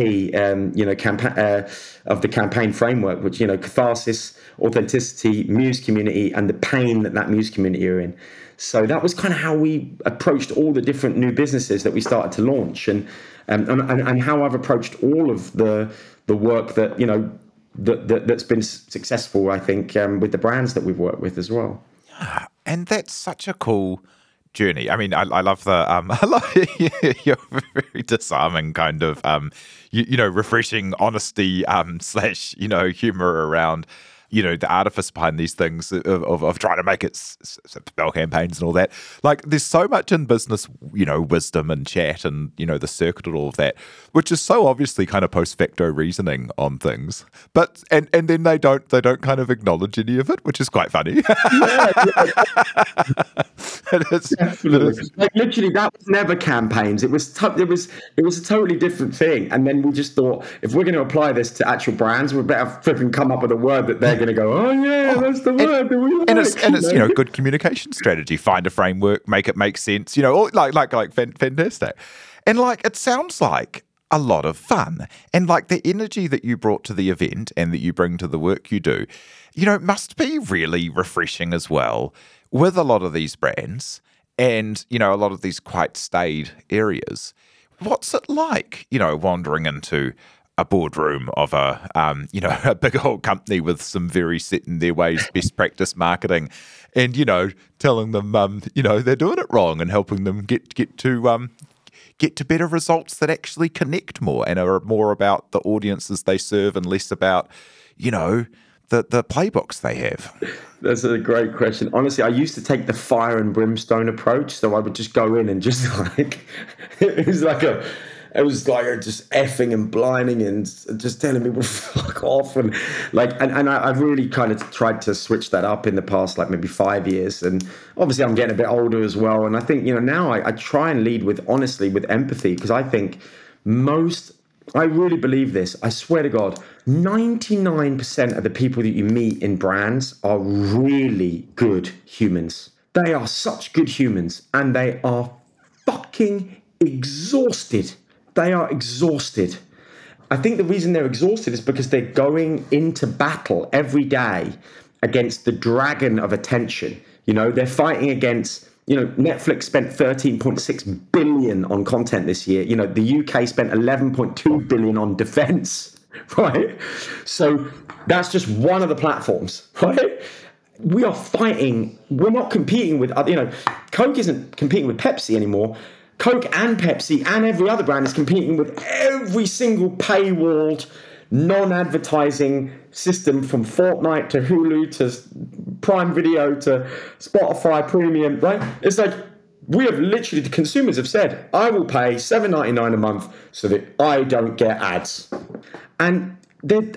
of the campaign framework, which, you know, catharsis, authenticity, muse community, and the pain that muse community are in. So that was kind of how we approached all the different new businesses that we started to launch, and how I've approached all of the work that, you know, that's been successful, I think, with the brands that we've worked with as well. And that's such a cool journey. I mean, I love the your very disarming kind of refreshing honesty / humor around, you know, the artifice behind these things of trying to make it spell campaigns and all that. Like, there's so much in business, you know, wisdom and chat and, you know, the circuit and all of that, which is so obviously kind of post facto reasoning on things. But and then they don't kind of acknowledge any of it, which is quite funny. Yeah. Absolutely. Like, literally, that was never campaigns. It was a totally different thing. And then we just thought, if we're going to apply this to actual brands, we better flipping come up with a word that they're going to go, oh yeah, that's the word that we like. And it's you know, good communication strategy. Find a framework, make it make sense. You know, all, like fantastic. And like, it sounds like a lot of fun. And like, the energy that you brought to the event and that you bring to the work you do, you know, must be really refreshing as well. With a lot of these brands and, you know, a lot of these quite staid areas, what's it like, you know, wandering into a boardroom of a big old company with some very set in their ways best practice marketing and, you know, telling them, they're doing it wrong and helping them get to better results that actually connect more and are more about the audiences they serve and less about, you know, the playbooks they have? That's a great question. Honestly, I used to take the fire and brimstone approach. So I would just go in and just like, it was like just effing and blinding and just telling people fuck off. And like, and I've really kind of tried to switch that up in the past, like maybe 5 years. And obviously I'm getting a bit older as well. And I think, you know, now I try and lead with honestly, with empathy, because I think I really believe this. I swear to God, 99% of the people that you meet in brands are really good humans. They are such good humans, and they are fucking exhausted. They are exhausted. I think the reason they're exhausted is because they're going into battle every day against the dragon of attention. You know, they're fighting against, you know, Netflix spent 13.6 billion on content this year. You know, the UK spent 11.2 billion on defense, right? So that's just one of the platforms, right? We are fighting. We're not competing with other, you know, Coke isn't competing with Pepsi anymore. Coke and Pepsi and every other brand is competing with every single paywalled, non-advertising system, from Fortnite to Hulu to Prime Video to Spotify Premium, right? It's like we have literally, the consumers have said, I will pay $7.99 a month so that I don't get ads. And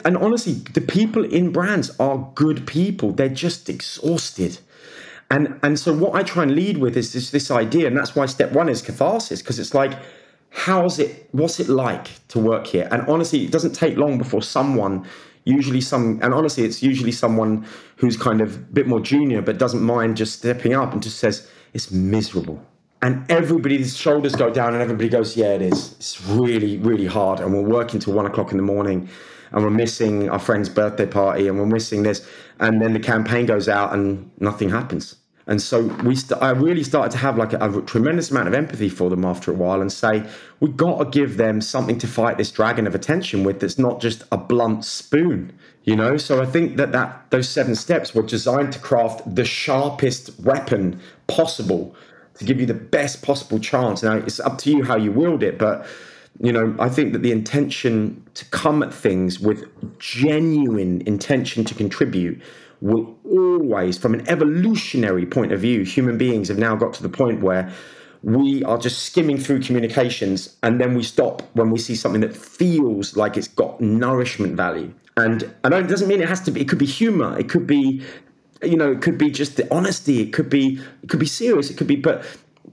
honestly, the people in brands are good people. They're just exhausted. And so what I try and lead with is this idea, and that's why step one is catharsis, because it's like, what's it like to work here? And honestly, it doesn't take long before someone who's kind of a bit more junior but doesn't mind just stepping up and just says, it's miserable. And everybody's shoulders go down and everybody goes, yeah, it is. It's really, really hard. And we're working till 1:00 in the morning, and we're missing our friend's birthday party, and we're missing this. And then the campaign goes out and nothing happens. And so I really started to have like a tremendous amount of empathy for them after a while and say, we've got to give them something to fight this dragon of attention with that's not just a blunt spoon, you know? So I think that those 7 steps were designed to craft the sharpest weapon possible to give you the best possible chance. Now, it's up to you how you wield it, but, you know, I think that the intention to come at things with genuine intention to contribute will always, from an evolutionary point of view, human beings have now got to the point where we are just skimming through communications, and then we stop when we see something that feels like it's got nourishment value. And it doesn't mean it has to be, it could be humor, it could be, you know, it could be just the honesty, it could be serious, it could be, but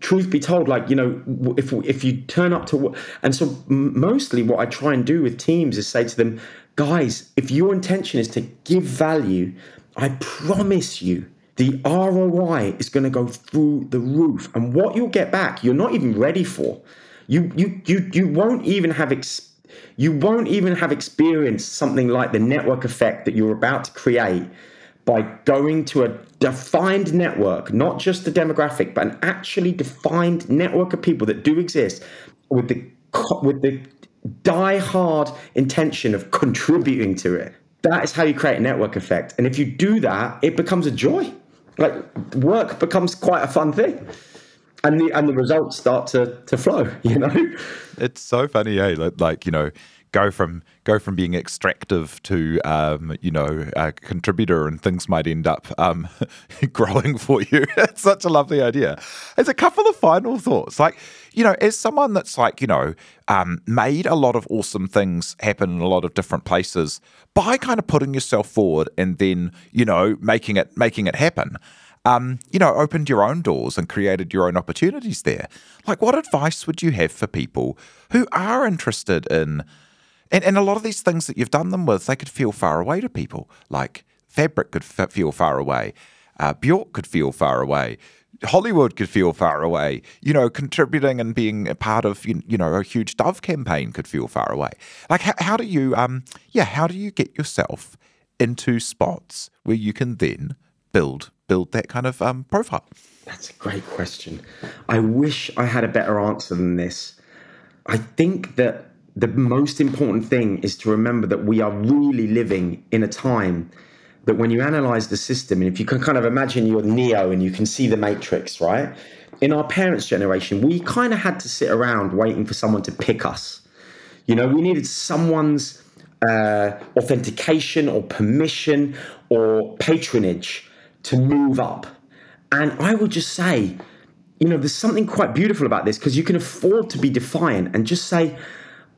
truth be told, like, you know, if you turn up to work, and so mostly what I try and do with teams is say to them, guys, if your intention is to give value, I promise you, the ROI is going to go through the roof. And what you'll get back, you're not even ready for. You won't even have experienced something like the network effect that you're about to create by going to a defined network, not just the demographic, but an actually defined network of people that do exist with the die-hard intention of contributing to it. That is how you create a network effect. And if you do that, it becomes a joy. Like, work becomes quite a fun thing. And the results start to flow, you know? It's so funny, eh? Like, you know, go from being extractive to, you know, a contributor, and things might end up growing for you. It's such a lovely idea. As a couple of final thoughts, like, you know, as someone that's like, you know, made a lot of awesome things happen in a lot of different places by kind of putting yourself forward and then, you know, making it happen, you know, opened your own doors and created your own opportunities there. Like, what advice would you have for people who are interested in, and a lot of these things that you've done them with, they could feel far away to people. Like, Fabric could feel far away. Björk could feel far away. Hollywood could feel far away. You know, contributing and being a part of, you know, a huge Dove campaign could feel far away. Like, how do you get yourself into spots where you can then build that kind of profile? That's a great question. I wish I had a better answer than this. I think that the most important thing is to remember that we are really living in a time that, when you analyze the system, and if you can kind of imagine you're Neo and you can see the Matrix, right? In our parents' generation, we kind of had to sit around waiting for someone to pick us. You know, we needed someone's authentication or permission or patronage to move up. And I would just say, you know, there's something quite beautiful about this, because you can afford to be defiant and just say,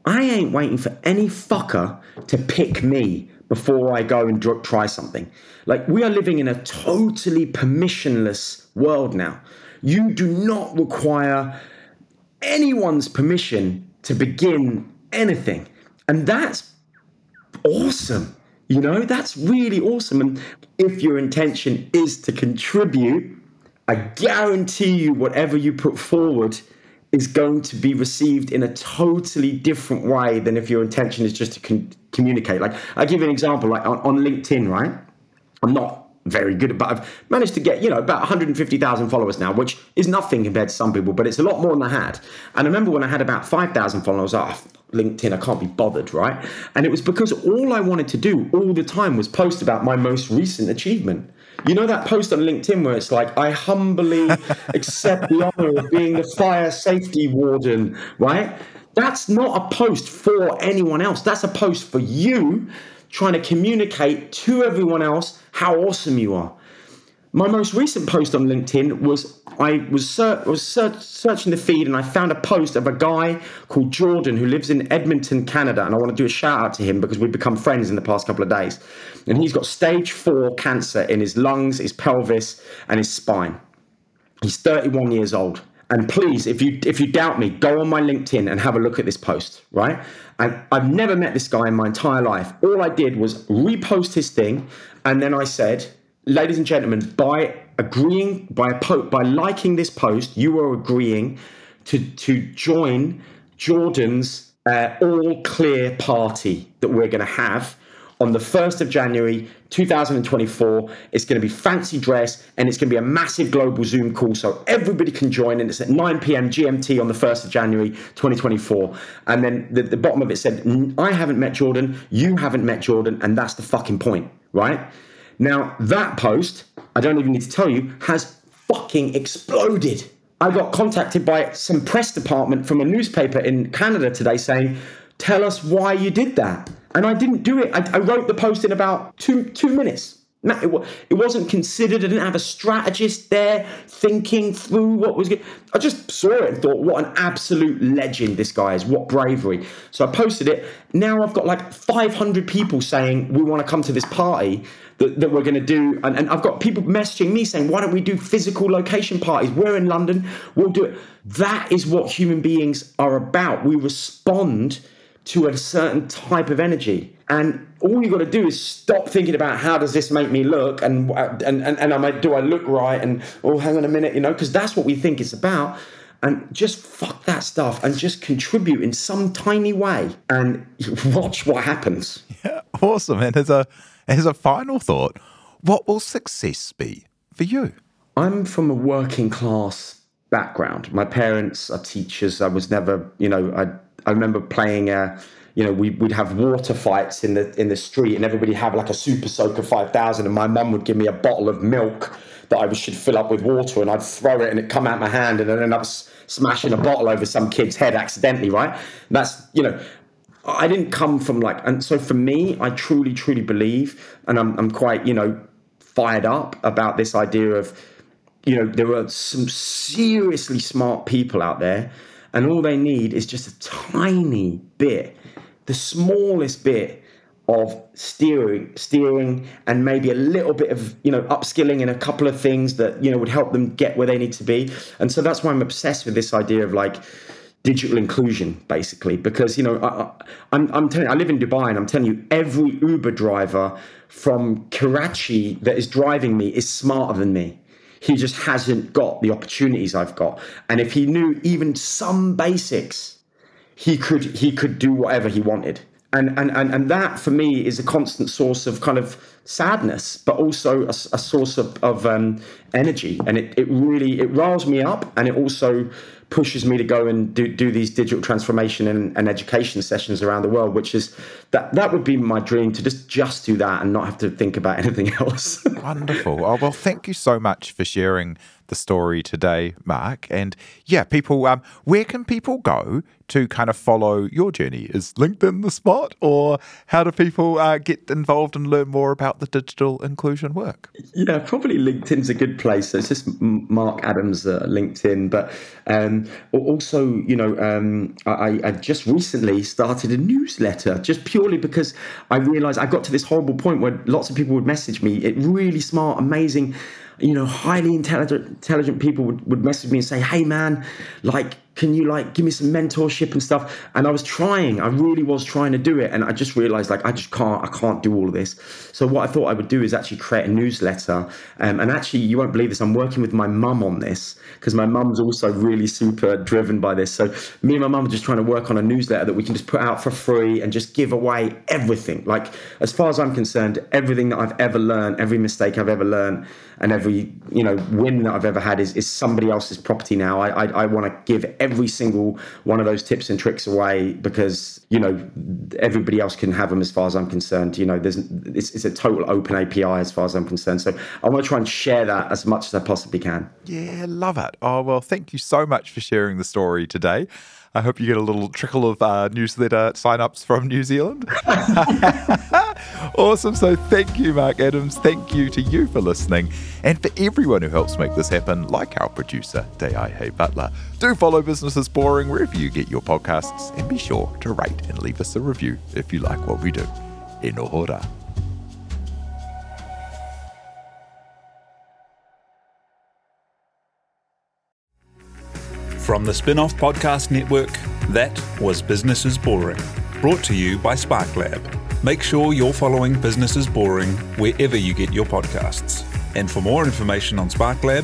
I ain't waiting for any fucker to pick me before I go and try something. Like, we are living in a totally permissionless world now. You do not require anyone's permission to begin anything. And that's awesome. You know, that's really awesome. And if your intention is to contribute, I guarantee you whatever you put forward is going to be received in a totally different way than if your intention is just to communicate. Like, I give an example, like on LinkedIn, right? I'm not very good, but I've managed to get, you know, about 150,000 followers now, which is nothing compared to some people, but it's a lot more than I had. And I remember when I had about 5,000 followers, LinkedIn, I can't be bothered, right? And it was because all I wanted to do all the time was post about my most recent achievement. You know that post on LinkedIn where it's like, I humbly accept the honor of being the fire safety warden, right? That's not a post for anyone else. That's a post for you trying to communicate to everyone else how awesome you are. My most recent post on LinkedIn was, I was searching the feed and I found a post of a guy called Jordan who lives in Edmonton, Canada. And I want to do a shout out to him because we've become friends in the past couple of days. And he's got stage 4 cancer in his lungs, his pelvis and his spine. He's 31 years old. And please, if you doubt me, go on my LinkedIn and have a look at this post, right? And I've never met this guy in my entire life. All I did was repost his thing. And then I said, ladies and gentlemen, by agreeing, by liking this post, you are agreeing to join Jordan's all clear party that we're going to have on the 1st of January, 2024. It's going to be fancy dress and it's going to be a massive global Zoom call so everybody can join. And it's at 9 p.m. GMT on the 1st of January, 2024. And then the bottom of it said, I haven't met Jordan. You haven't met Jordan. And that's the fucking point, right? Now, that post, I don't even need to tell you, has fucking exploded. I got contacted by some press department from a newspaper in Canada today saying, tell us why you did that. And I didn't do it. I wrote the post in about two minutes. It wasn't considered. I didn't have a strategist there thinking through what was good. I just saw it and thought, what an absolute legend this guy is. What bravery. So I posted it. Now I've got like 500 people saying, we want to come to this party that we're going to do. And I've got people messaging me saying, why don't we do physical location parties? We're in London. We'll do it. That is what human beings are about. We respond to a certain type of energy. And all you got to do is stop thinking about how does this make me look and do I look right and, oh, hang on a minute, you know, because that's what we think it's about. And just fuck that stuff and just contribute in some tiny way and watch what happens. Yeah, awesome. And as a final thought, what will success be for you? I'm from a working class background. My parents are teachers. I was never, you know, I remember playing, we'd have water fights in the street and everybody have like a Super Soaker 5000 and my mum would give me a bottle of milk that I should fill up with water and I'd throw it and it'd come out my hand and I'd end up smashing a bottle over some kid's head accidentally, right? And that's, you know, I didn't come from like, and so for me, I truly, truly believe, and I'm quite, you know, fired up about this idea of, you know, there are some seriously smart people out there. And all they need is just a tiny bit, the smallest bit of steering and maybe a little bit of, you know, upskilling in a couple of things that, you know, would help them get where they need to be. And so that's why I'm obsessed with this idea of like digital inclusion, basically, because, you know, I'm telling you, I live in Dubai and I'm telling you, every Uber driver from Karachi that is driving me is smarter than me. He just hasn't got the opportunities I've got. And if he knew even some basics, he could do whatever he wanted. And that for me is a constant source of kind of sadness, but also a source of energy. And it really riles me up, and it also pushes me to go and do these digital transformation and education sessions around the world, which is that would be my dream, to just do that and not have to think about anything else. Wonderful. Oh, well, thank you so much for sharing the story today, Mark. And yeah, people, where can people go to kind of follow your journey? Is LinkedIn the spot, or how do people get involved and learn more about the digital inclusion work? Yeah, probably LinkedIn's a good place. So it's just Mark Adams LinkedIn, but also, I just recently started a newsletter, just purely because I realized I got to this horrible point where lots of people would message me. It really smart, amazing, highly intelligent people would message me and say, hey man, can you give me some mentorship and stuff? And I really was trying to do it. And I just realized I can't do all of this. So what I thought I would do is actually create a newsletter. And actually, you won't believe this, I'm working with my mum on this, because my mum's also really super driven by this. So me and my mum are just trying to work on a newsletter that we can just put out for free and just give away everything. As far as I'm concerned, everything that I've ever learned, every mistake I've ever learned, and every, win that I've ever had is somebody else's property now. I want to give every single one of those tips and tricks away, because everybody else can have them, as far as I'm concerned. It's a total open API as far as I'm concerned, so I want to try and share that as much as I possibly can. Yeah, love it. Oh, well, thank you so much for sharing the story today. I hope you get a little trickle of newsletter signups from New Zealand. Awesome. So thank you, Mark Adams. Thank you to you for listening, and for everyone who helps make this happen, like our producer, De'Aihe Butler. Do follow Business is Boring wherever you get your podcasts, and be sure to rate and leave us a review if you like what we do. E noho rā. From the Spinoff Podcast Network, that was Business is Boring, brought to you by Spark Lab. Make sure you're following Business is Boring wherever you get your podcasts. And for more information on Spark Lab,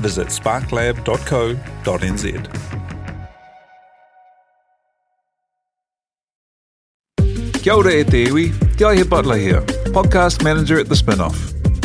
visit sparklab.co.nz. Kia ora e te iwi, De'Aihe Butler here, podcast manager at the Spinoff.